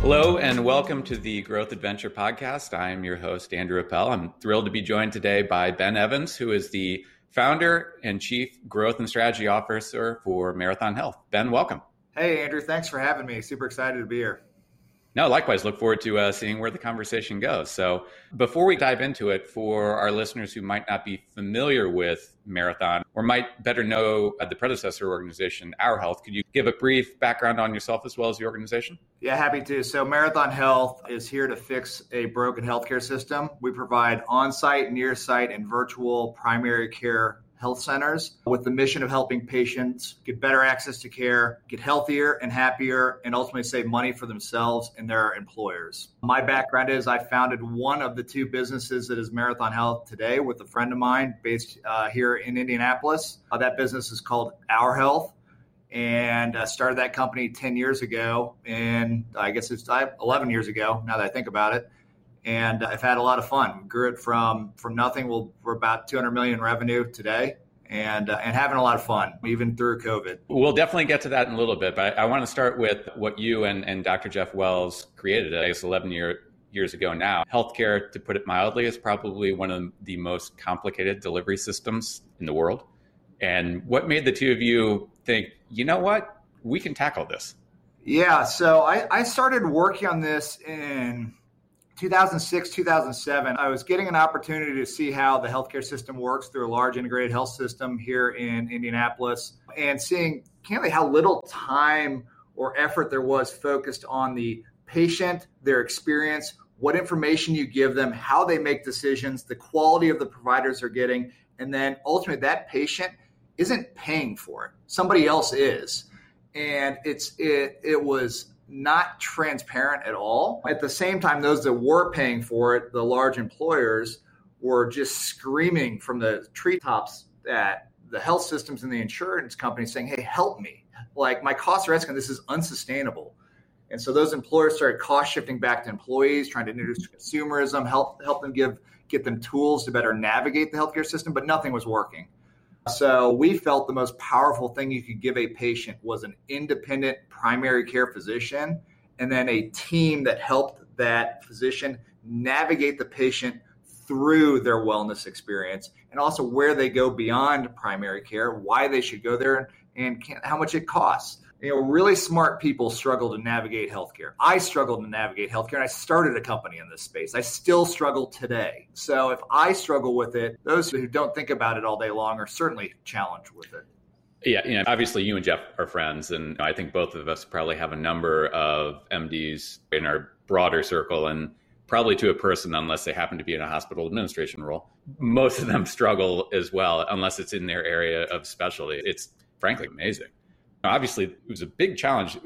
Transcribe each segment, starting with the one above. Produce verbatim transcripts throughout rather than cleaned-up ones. Hello and welcome to the Growth Adventure Podcast. I am your host, Andrew Appel. I'm thrilled to be joined today by Ben Evans, who is the founder and chief growth and strategy officer for Marathon Health. Ben, welcome. Hey, Andrew. Thanks for having me. Super excited to be here. No, likewise. Look forward to uh, seeing where the conversation goes. So before we dive into it, for our listeners who might not be familiar with Marathon or might better know the predecessor organization, Our Health, could you give a brief background on yourself as well as the organization? Yeah, happy to. So Marathon Health is here to fix a broken healthcare system. We provide on-site, near-site, and virtual primary care health centers with the mission of helping patients get better access to care, get healthier and happier, and ultimately save money for themselves and their employers. My background is I founded one of the two businesses that is Marathon Health today with a friend of mine based uh, here in Indianapolis. Uh, that business is called Our Health, and I started that company ten years ago, and I guess it's eleven years ago now that I think about it. And I've had a lot of fun. We grew it from from nothing. We'll, we're about two hundred million in revenue today, and uh, and having a lot of fun, even through COVID. We'll definitely get to that in a little bit, but I, I want to start with what you and, and Doctor Jeff Wells created, I guess, eleven year, years ago now. Healthcare, to put it mildly, is probably one of the most complicated delivery systems in the world. And what made the two of you think, you know what, we can tackle this? Yeah, so I, I started working on this in two thousand six, two thousand seven, I was getting an opportunity to see how the healthcare system works through a large integrated health system here in Indianapolis, and seeing, candidly, how little time or effort there was focused on the patient, their experience, what information you give them, how they make decisions, the quality of the providers they're getting, and then ultimately that patient isn't paying for it. Somebody else is. And it's it it was not transparent at all. At the same time, those that were paying for it, the large employers, were just screaming from the treetops at the health systems and the insurance companies saying, hey, help me. Like, my costs are escalating. This is unsustainable. And so those employers started cost shifting back to employees, trying to introduce consumerism, help help them give get them tools to better navigate the healthcare system, but nothing was working. So we felt the most powerful thing you could give a patient was an independent primary care physician, and then a team that helped that physician navigate the patient through their wellness experience, and also where they go beyond primary care, why they should go there, and can, how much it costs. You know, really smart people struggle to navigate healthcare. I struggled to navigate healthcare, and I started a company in this space. I still struggle today. So if I struggle with it, those who don't think about it all day long are certainly challenged with it. Yeah, you know, obviously you and Jeff are friends, and I think both of us probably have a number of M Ds in our broader circle, and probably to a person, unless they happen to be in a hospital administration role. Most of them struggle as well, unless it's in their area of specialty. It's frankly amazing. Obviously, it was a big challenge.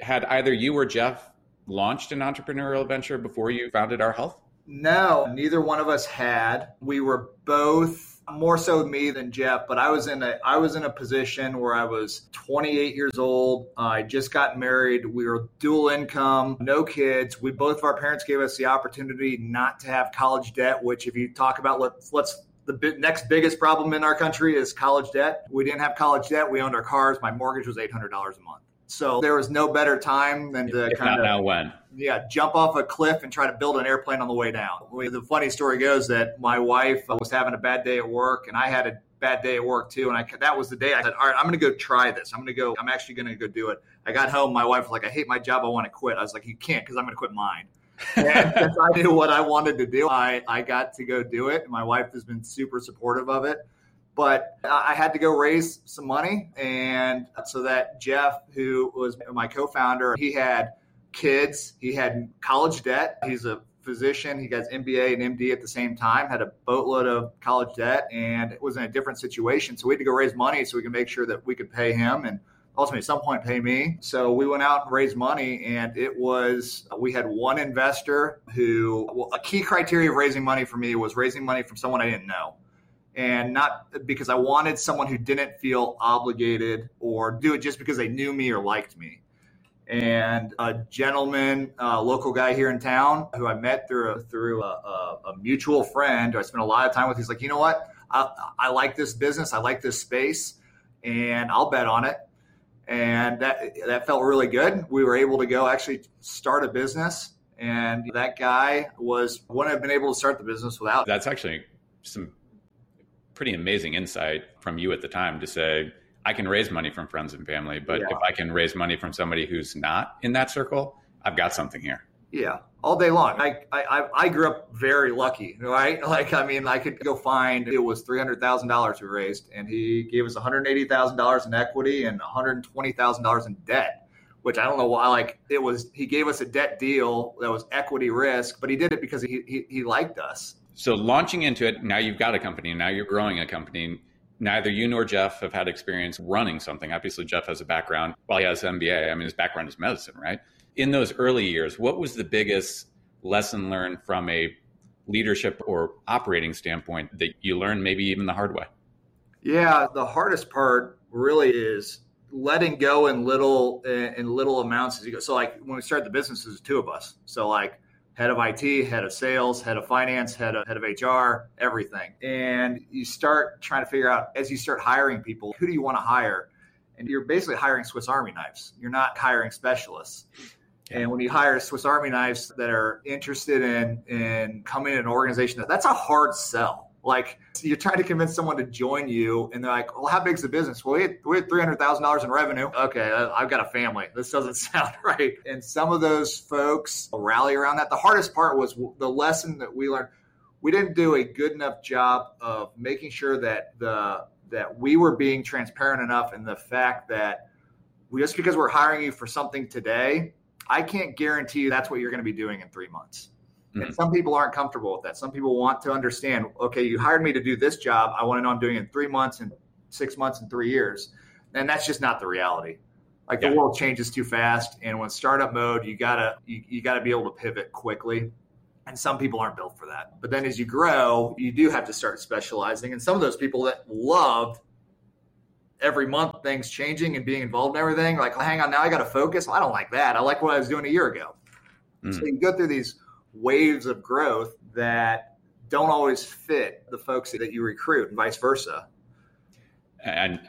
Had either you or Jeff launched an entrepreneurial venture before you founded Our Health? No, neither one of us had. We were both, more so me than Jeff, but I was in a I was in a position where I was twenty-eight years old. I just got married. We were dual income, no kids. We both of our parents gave us the opportunity not to have college debt, which, if you talk about let's let's the big, next biggest problem in our country is college debt. We didn't have college debt. We owned our cars. My mortgage was eight hundred dollars a month. So there was no better time than to if kind of now when. Yeah, jump off a cliff and try to build an airplane on the way down. We, the funny story goes that my wife was having a bad day at work, and I had a bad day at work too. And I that was the day I said, all right, I'm going to go try this. I'm going to go. I'm actually going to go do it. I got home. My wife was like, I hate my job. I want to quit. I was like, you can't, because I'm going to quit mine. And since I knew what I wanted to do, I, I got to go do it. My wife has been super supportive of it. But I had to go raise some money. And so that Jeff, who was my co-founder, he had kids. He had college debt. He's a physician. He got his M B A and M D at the same time, had a boatload of college debt, and was in a different situation. So we had to go raise money so we could make sure that we could pay him and ultimately at some point pay me. So we went out and raised money, and it was, we had one investor who, well, a key criteria of raising money for me was raising money from someone I didn't know. And not because I wanted someone who didn't feel obligated or do it just because they knew me or liked me. And a gentleman, a local guy here in town who I met through a, through a, a, a mutual friend who I spent a lot of time with, he's like, you know what? I, I like this business. I like this space, and I'll bet on it. And that that felt really good. We were able to go actually start a business. And that guy was, wouldn't have been able to start the business without. That's actually some pretty amazing insight from you at the time to say, I can raise money from friends and family, but yeah. if I can raise money from somebody who's not in that circle, I've got something here. Yeah, all day long. I I I grew up very lucky, right? Like, I mean, I could go find, it was three hundred thousand dollars we raised, and he gave us one hundred eighty thousand dollars in equity and one hundred twenty thousand dollars in debt, which I don't know why, like, it was, he gave us a debt deal that was equity risk, but he did it because he he, he liked us. So launching into it, now you've got a company, now you're growing a company. Neither you nor Jeff have had experience running something. Obviously, Jeff has a background. Well, he has an M B A. I mean, his background is medicine, right? In those early years, what was the biggest lesson learned from a leadership or operating standpoint that you learned maybe even the hard way? Yeah, the hardest part really is letting go in little in little amounts as you go. So like when we started the business, there's two of us. So like head of I T, head of sales, head of finance, head of, head of H R, everything. And you start trying to figure out, as you start hiring people, who do you want to hire? And you're basically hiring Swiss Army knives. You're not hiring specialists. Yeah. And when you hire Swiss Army knives that are interested in, in coming in an organization, that's a hard sell. Like you're trying to convince someone to join you and they're like, well, how big's the business? Well, we had, we had three hundred thousand dollars in revenue. Okay. I've got a family. This doesn't sound right. And some of those folks rally around that. The hardest part was the lesson that we learned. We didn't do a good enough job of making sure that the, that we were being transparent enough in the fact that we, just because we're hiring you for something today, I can't guarantee you that's what you're going to be doing in three months. And some people aren't comfortable with that. Some people want to understand, okay, you hired me to do this job. I want to know I'm doing it in three months and six months and three years. And that's just not the reality. Like yeah. the world changes too fast. And when startup mode, you gotta, you, you gotta be able to pivot quickly. And some people aren't built for that. But then as you grow, you do have to start specializing. And some of those people that loved every month things changing and being involved in everything, like, hang on, now I got to focus. Well, I don't like that. I like what I was doing a year ago. Mm. So you go through these waves of growth that don't always fit the folks that you recruit and vice versa. And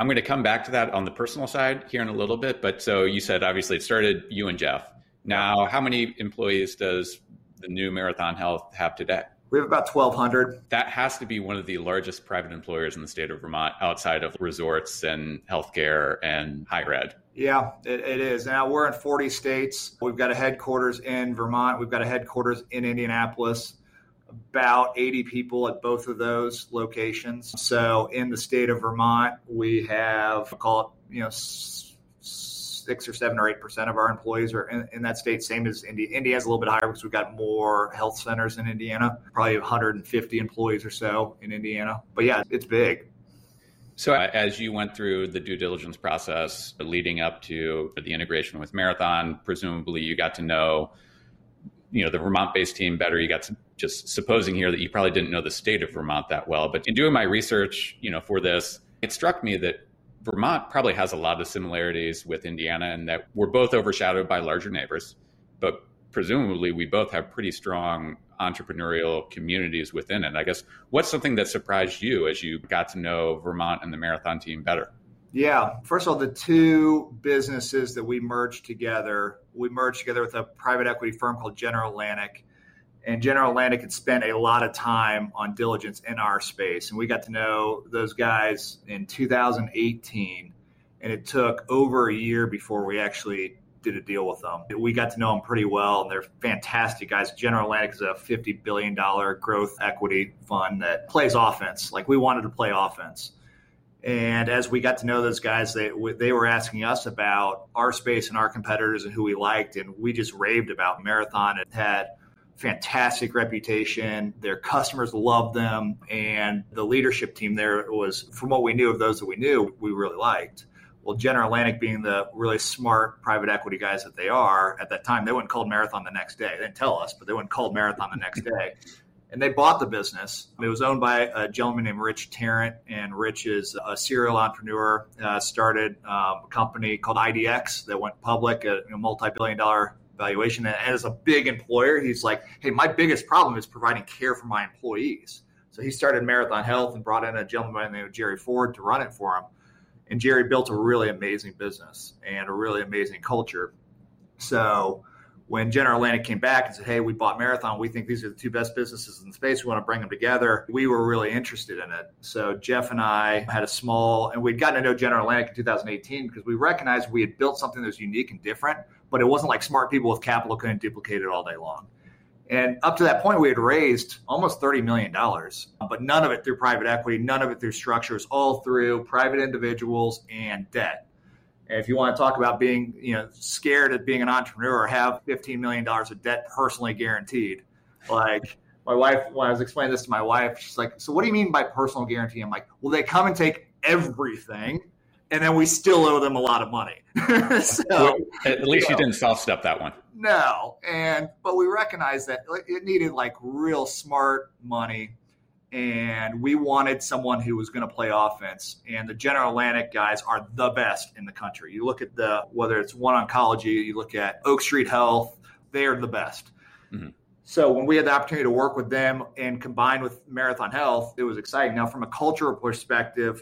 I'm going to come back to that on the personal side here in a little bit. But so you said, obviously it started you and Jeff. Now, how many employees does the new Marathon Health have today? We have about twelve hundred. That has to be one of the largest private employers in the state of Vermont outside of resorts and healthcare and higher ed. Yeah, it, it is. Now we're in forty states. We've got a headquarters in Vermont. We've got a headquarters in Indianapolis, about eighty people at both of those locations. So in the state of Vermont, we have, call it, you know, six or seven or eight percent of our employees are in, in that state. Same as India. Indiana's a little bit higher because we've got more health centers in Indiana, probably one hundred fifty employees or so in Indiana. But yeah, it's big. So uh, as you went through the due diligence process leading up to the integration with Marathon, presumably you got to know, you know, the Vermont-based team better. You got to, just supposing here that you probably didn't know the state of Vermont that well. But in doing my research, you know, for this, it struck me that Vermont probably has a lot of similarities with Indiana and that we're both overshadowed by larger neighbors. But presumably we both have pretty strong entrepreneurial communities within it. I guess, what's something that surprised you as you got to know Vermont and the Marathon team better? Yeah. First of all, the two businesses that we merged together, we merged together with a private equity firm called General Atlantic. And General Atlantic had spent a lot of time on diligence in our space. And we got to know those guys in two thousand eighteen. And it took over a year before we actually to deal with them. We got to know them pretty well, and they're fantastic guys. General Atlantic is a fifty billion dollars growth equity fund that plays offense. Like, we wanted to play offense. And as we got to know those guys, they they were asking us about our space and our competitors and who we liked. And we just raved about Marathon. It had fantastic reputation. Their customers loved them. And the leadership team there was, from what we knew of those that we knew, we really liked. Well, General Atlantic, being the really smart private equity guys that they are at that time, they wouldn't call Marathon the next day. They didn't tell us, but they wouldn't call Marathon the next day. And they bought the business. It was owned by a gentleman named Rich Tarrant. And Rich is a serial entrepreneur, uh, started um, a company called I D X that went public at a multi-billion dollar valuation. And as a big employer, he's like, hey, my biggest problem is providing care for my employees. So he started Marathon Health and brought in a gentleman named Jerry Ford to run it for him. And Jerry built a really amazing business and a really amazing culture. So when General Atlantic came back and said, hey, we bought Marathon, we think these are the two best businesses in the space, we want to bring them together, we were really interested in it. So Jeff and I had a small, and we'd gotten to know General Atlantic in two thousand eighteen because we recognized we had built something that was unique and different, but it wasn't like smart people with capital couldn't duplicate it all day long. And up to that point, we had raised almost thirty million dollars, but none of it through private equity, none of it through structures, all through private individuals and debt. And if you want to talk about being, you know, scared at being an entrepreneur or have fifteen million dollars of debt personally guaranteed, like my wife, when I was explaining this to my wife, she's like, so what do you mean by personal guarantee? I'm like, well, they come and take everything, and then we still owe them a lot of money. so, well, at least you, know, you didn't soft step that one. No. And, but we recognized that it needed like real smart money, and we wanted someone who was going to play offense. And the General Atlantic guys are the best in the country. You look at the, whether it's One Oncology, you look at Oak Street Health, they are the best. Mm-hmm. So when we had the opportunity to work with them and combined with Marathon Health, it was exciting. Now, from a cultural perspective,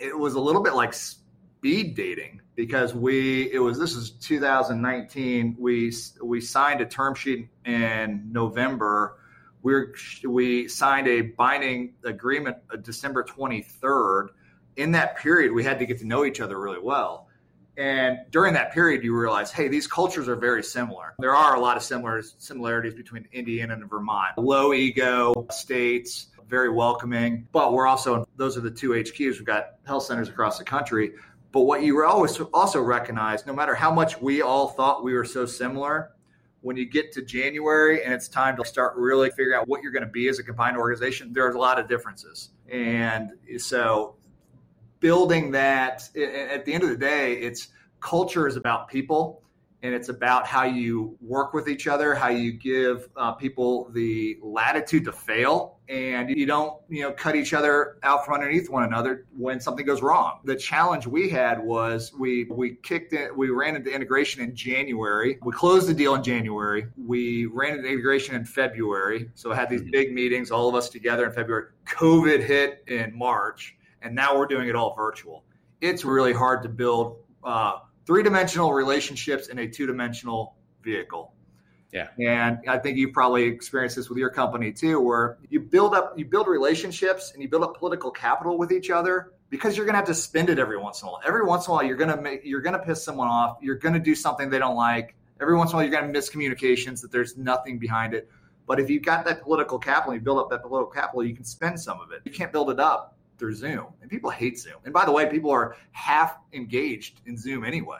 it was a little bit like speed dating because we, it was, this is two thousand nineteen. We, we signed a term sheet in November. We were, we signed a binding agreement uh, December twenty-third. In that period, we had to get to know each other really well. And during that period, you realize, hey, these cultures are very similar. There are a lot of similar similarities between Indiana and Vermont. Low ego states, very welcoming. But we're also, those are the two H Qs. We've got health centers across the country. But what you always also recognize, no matter how much we all thought we were so similar, when you get to January and it's time to start really figuring out what you're going to be as a combined organization, there's a lot of differences. And so building that, at the end of the day, it's culture is about people, and it's about how you work with each other, how you give uh, people the latitude to fail, and you don't, you know, cut each other out from underneath one another when something goes wrong. The challenge we had was we we kicked it, we ran into integration in January. We closed the deal in January. We ran into integration in February. So I had these big meetings, all of us together in February. COVID hit in March, and now we're doing it all virtual. It's really hard to build uh, three-dimensional relationships in a two-dimensional vehicle. Yeah. And I think you probably experienced this with your company too, where you build up, you build relationships and you build up political capital with each other because you're going to have to spend it every once in a while. Every once in a while, you're going to make, you're going to piss someone off. You're going to do something they don't like. Every once in a while, you're going to have miscommunications that there's nothing behind it. But if you've got that political capital, you build up that political capital, you can spend some of it. You can't build it up through Zoom, and people hate Zoom. And by the way, people are half engaged in Zoom anyway.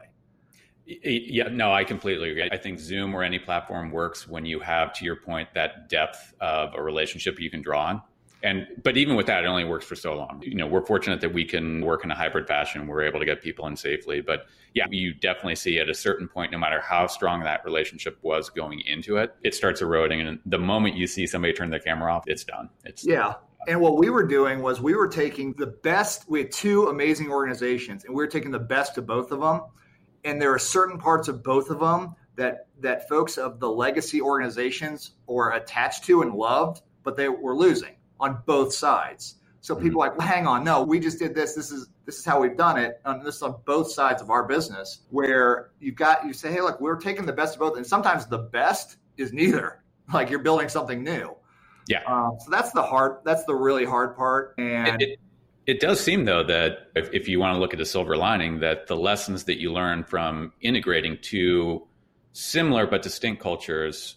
Yeah, no, I completely agree. I think Zoom or any platform works when you have, to your point, that depth of a relationship you can draw on. And, but even with that, it only works for so long. You know, we're fortunate that we can work in a hybrid fashion. We're able to get people in safely, but yeah, you definitely see at a certain point, no matter how strong that relationship was going into it, it starts eroding. And the moment you see somebody turn their camera off, it's done. It's yeah. And what we were doing was we were taking the best, we had two amazing organizations, and we were taking the best of both of them. And there are certain parts of both of them that that folks of the legacy organizations were attached to and loved, but they were losing on both sides. So mm-hmm. people are like, well, hang on, no, we just did this. This is this is how we've done it. And this is on both sides of our business, where you've got, you say, hey, look, we're taking the best of both. And sometimes the best is neither. Like, you're building something new. Yeah. Um, so that's the hard, that's the really hard part. And it, it, it does seem, though, that if, if you want to look at a silver lining, that the lessons that you learn from integrating two similar but distinct cultures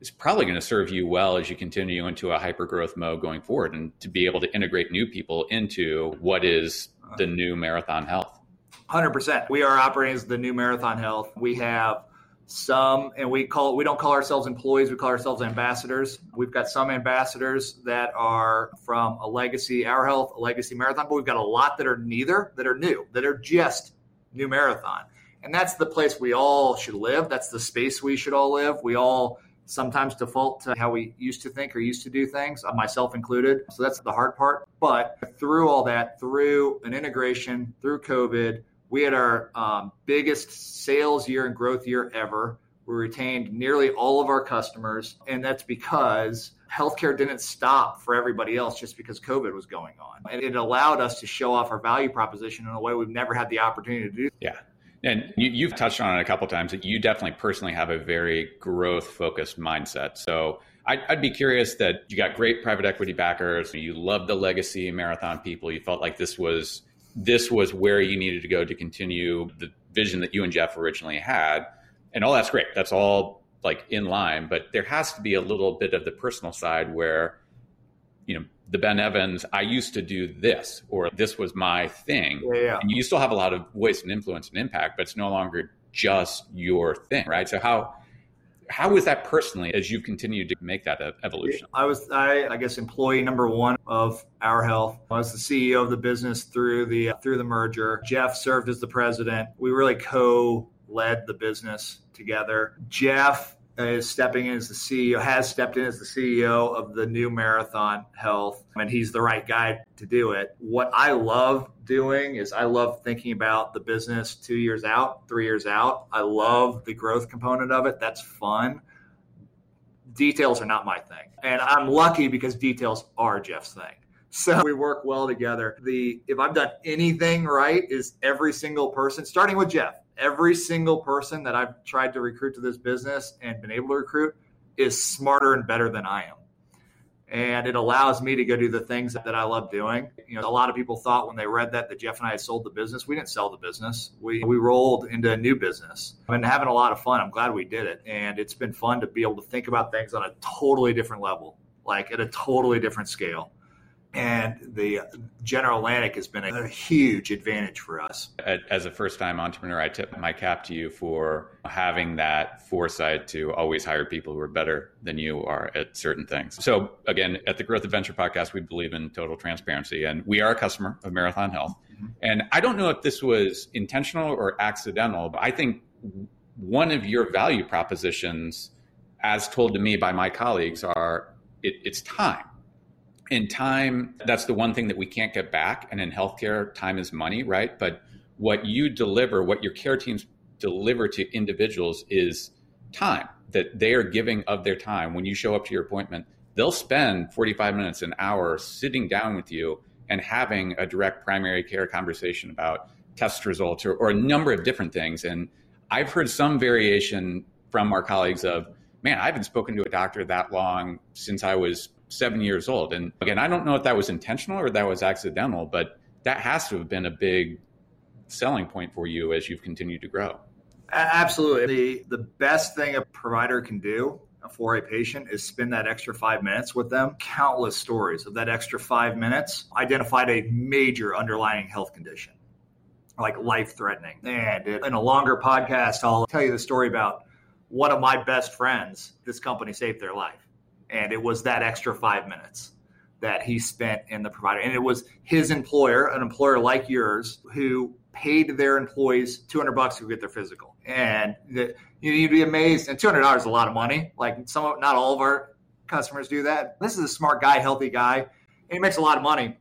is probably going to serve you well as you continue into a hyper growth mode going forward, and to be able to integrate new people into what is the new Marathon Health. one hundred percent. We are operating as the new Marathon Health. We have some, and we call we don't call ourselves employees, we call ourselves ambassadors. We've got some ambassadors that are from a legacy Our Health, a legacy Marathon, but we've got a lot that are neither, that are new, that are just new Marathon. And that's the place we all should live. That's the space we should all live. We all sometimes default to how we used to think or used to do things, myself included. So that's the hard part. But through all that, through an integration, through COVID, we had our um, biggest sales year and growth year ever. We retained nearly all of our customers, and that's because healthcare didn't stop for everybody else just because COVID was going on. And it allowed us to show off our value proposition in a way we've never had the opportunity to do. Yeah. And you, you've touched on it a couple of times that you definitely personally have a very growth-focused mindset. So I'd, I'd be curious that you got great private equity backers, you love the legacy Marathon people, you felt like this was this was where you needed to go to continue the vision that you and Jeff originally had. And all that's great. That's all like in line, but there has to be a little bit of the personal side where, you know, the Ben Evans, I used to do this, or this was my thing. Yeah, yeah. And you still have a lot of voice and influence and impact, but it's no longer just your thing, right? So how how was that personally as you've continued to make that evolution? I was, I, I guess, employee number one of Our Health. I was the C E O of the business through the through the merger. Jeff served as the president. We really co-led the business together. Jeff is stepping in as the C E O, has stepped in as the C E O of the new Marathon Health, and he's the right guy to do it. What I love doing is I love thinking about the business two years out, three years out. I love the growth component of it. That's fun. Details are not my thing. And I'm lucky because details are Jeff's thing. So we work well together. The if I've done anything right is every single person, starting with Jeff, every single person that I've tried to recruit to this business and been able to recruit is smarter and better than I am. And it allows me to go do the things that I love doing. You know, a lot of people thought when they read that, that Jeff and I had sold the business. We didn't sell the business. We we rolled into a new business and having a lot of fun. I'm glad we did it. And it's been fun to be able to think about things on a totally different level, like at a totally different scale. And the General Atlantic has been a huge advantage for us. As a first-time entrepreneur, I tip my cap to you for having that foresight to always hire people who are better than you are at certain things. So again, at the Growth Adventure Podcast, we believe in total transparency, and we are a customer of Marathon Health. Mm-hmm. And I don't know if this was intentional or accidental, but I think one of your value propositions, as told to me by my colleagues, are it, it's time. In time, that's the one thing that we can't get back. And in healthcare, time is money, right? But what you deliver, what your care teams deliver to individuals is time that they are giving of their time. When you show up to your appointment, they'll spend forty-five minutes, an hour sitting down with you and having a direct primary care conversation about test results or, or a number of different things. And I've heard some variation from our colleagues of, man, I haven't spoken to a doctor that long since I was seven years old. And again, I don't know if that was intentional or that was accidental, but that has to have been a big selling point for you as you've continued to grow. Absolutely. The, the best thing a provider can do for a patient is spend that extra five minutes with them. Countless stories of that extra five minutes identified a major underlying health condition, like life-threatening. And in a longer podcast, I'll tell you the story about one of my best friends. This company saved their life. And it was that extra five minutes that he spent in the provider. And it was his employer, an employer like yours, who paid their employees two hundred bucks to get their physical. And the, you'd be amazed. And two hundred dollars is a lot of money. Like some, of, not all of our customers do that. This is a smart guy, healthy guy. And he makes a lot of money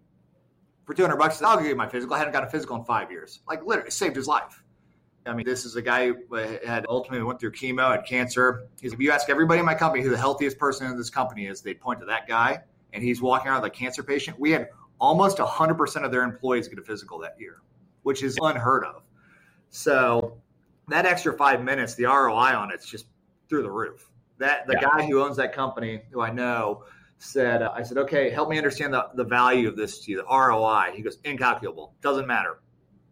for two hundred bucks. I'll give you my physical. I hadn't got a physical in five years. Like literally saved his life. I mean, this is a guy who had ultimately went through chemo, had cancer. He's, if you ask everybody in my company who the healthiest person in this company is, they'd point to that guy, and he's walking around with a cancer patient. We had almost one hundred percent of their employees get a physical that year, which is unheard of. So that extra five minutes, the R O I on it's just through the roof. That the yeah. guy who owns that company, who I know, said, uh, I said, okay, help me understand the, the value of this to you, the R O I. He goes, incalculable, doesn't matter.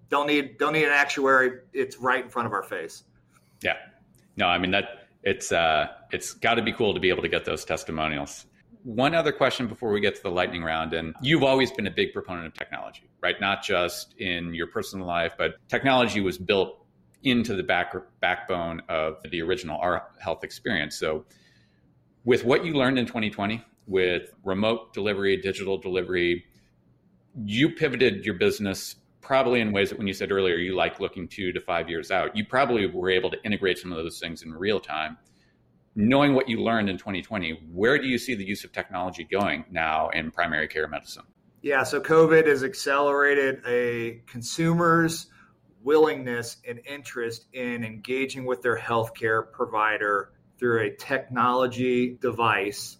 Don't need don't need an actuary. It's right in front of our face. Yeah. No, I mean, that it's uh, it's got to be cool to be able to get those testimonials. One other question before we get to the lightning round. And you've always been a big proponent of technology, right? Not just in your personal life, but technology was built into the back, backbone of the original Our Health experience. So with what you learned in twenty twenty, with remote delivery, digital delivery, you pivoted your business probably in ways that when you said earlier, you like looking two to five years out, you probably were able to integrate some of those things in real time. Knowing what you learned in twenty twenty, where do you see the use of technology going now in primary care medicine? Yeah, so COVID has accelerated a consumer's willingness and interest in engaging with their healthcare provider through a technology device,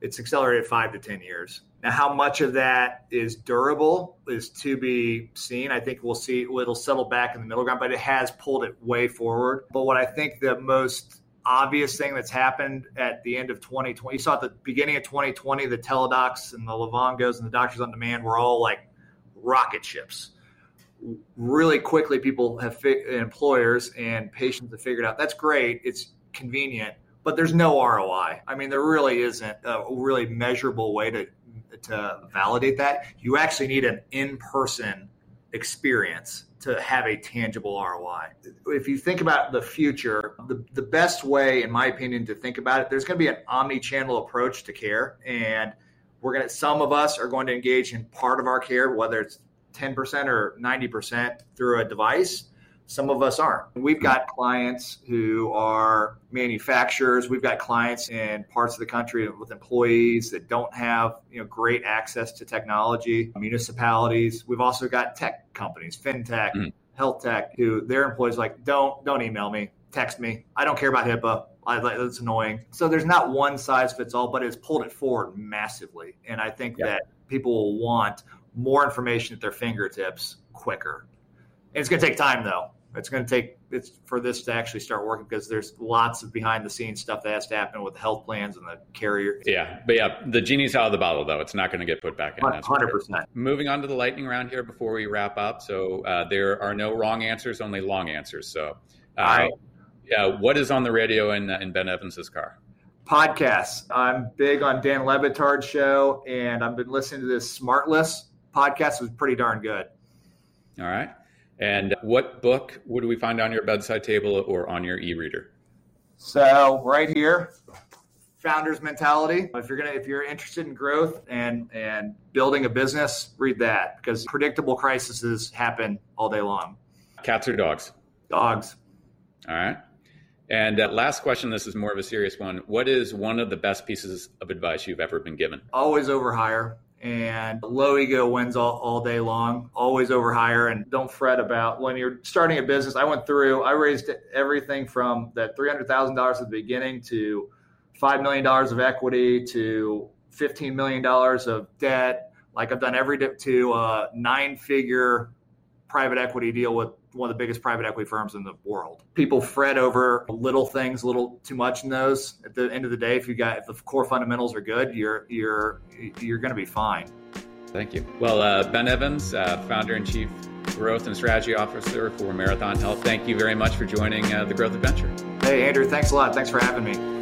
it's accelerated five to ten years. Now, how much of that is durable is to be seen. I think we'll see, it'll settle back in the middle ground, but it has pulled it way forward. But what I think the most obvious thing that's happened at the end of twenty twenty, you saw at the beginning of twenty twenty, the Teladocs and the Livongos and the Doctors on Demand were all like rocket ships. Really quickly, people have, employers and patients have figured out that's great, it's convenient, but there's no R O I. I mean, there really isn't a really measurable way to to validate that. You actually need an in-person experience to have a tangible R O I. If you think about the future, the, the best way, in my opinion, to think about it, there's going to be an omni-channel approach to care. And we're going to, some of us are going to engage in part of our care, whether it's ten percent or ninety percent through a device. Some of us aren't. We've got clients who are manufacturers. We've got clients in parts of the country with employees that don't have, you know, great access to technology, municipalities. We've also got tech companies, fintech, mm. health tech, who their employees are like, don't, don't email me, text me. I don't care about HIPAA. I, that's annoying. So there's not one size fits all, but it's pulled it forward massively. And I think yeah. that people will want more information at their fingertips quicker. And it's going to take time, though. It's going to take it's for this to actually start working, because there's lots of behind the scenes stuff that has to happen with health plans and the carrier. Yeah. But yeah, the genie's out of the bottle, though. It's not going to get put back in. one hundred percent. Moving on to the lightning round here before we wrap up. So uh, there are no wrong answers, only long answers. So uh, I, yeah, what is on the radio in, in Ben Evans's car? Podcasts. I'm big on Dan Le Batard's show, and I've been listening to this Smartless podcast. It was pretty darn good. All right. And what book would we find on your bedside table or on your e-reader? So right here, Founder's Mentality. If you're gonna, if you're interested in growth and and building a business, read that, because predictable crises happen all day long. Cats or dogs? Dogs. All right. And uh, last question. This is more of a serious one. What is one of the best pieces of advice you've ever been given? Always overhire. And low ego wins all, all day long. Always overhire, and don't fret about when you're starting a business. I went through, I raised everything from that three hundred thousand dollars at the beginning to five million dollars of equity to fifteen million dollars of debt. Like I've done every dip to a nine figure private equity deal with one of the biggest private equity firms in the world. People fret over little things, little too much in those. At the end of the day, if you got if the core fundamentals are good, you're you're you're going to be fine. Thank you. Well, uh, Ben Evans, uh, founder and chief growth and strategy officer for Marathon Health. Thank you very much for joining uh, the Growth Adventure. Hey, Andrew, thanks a lot. Thanks for having me.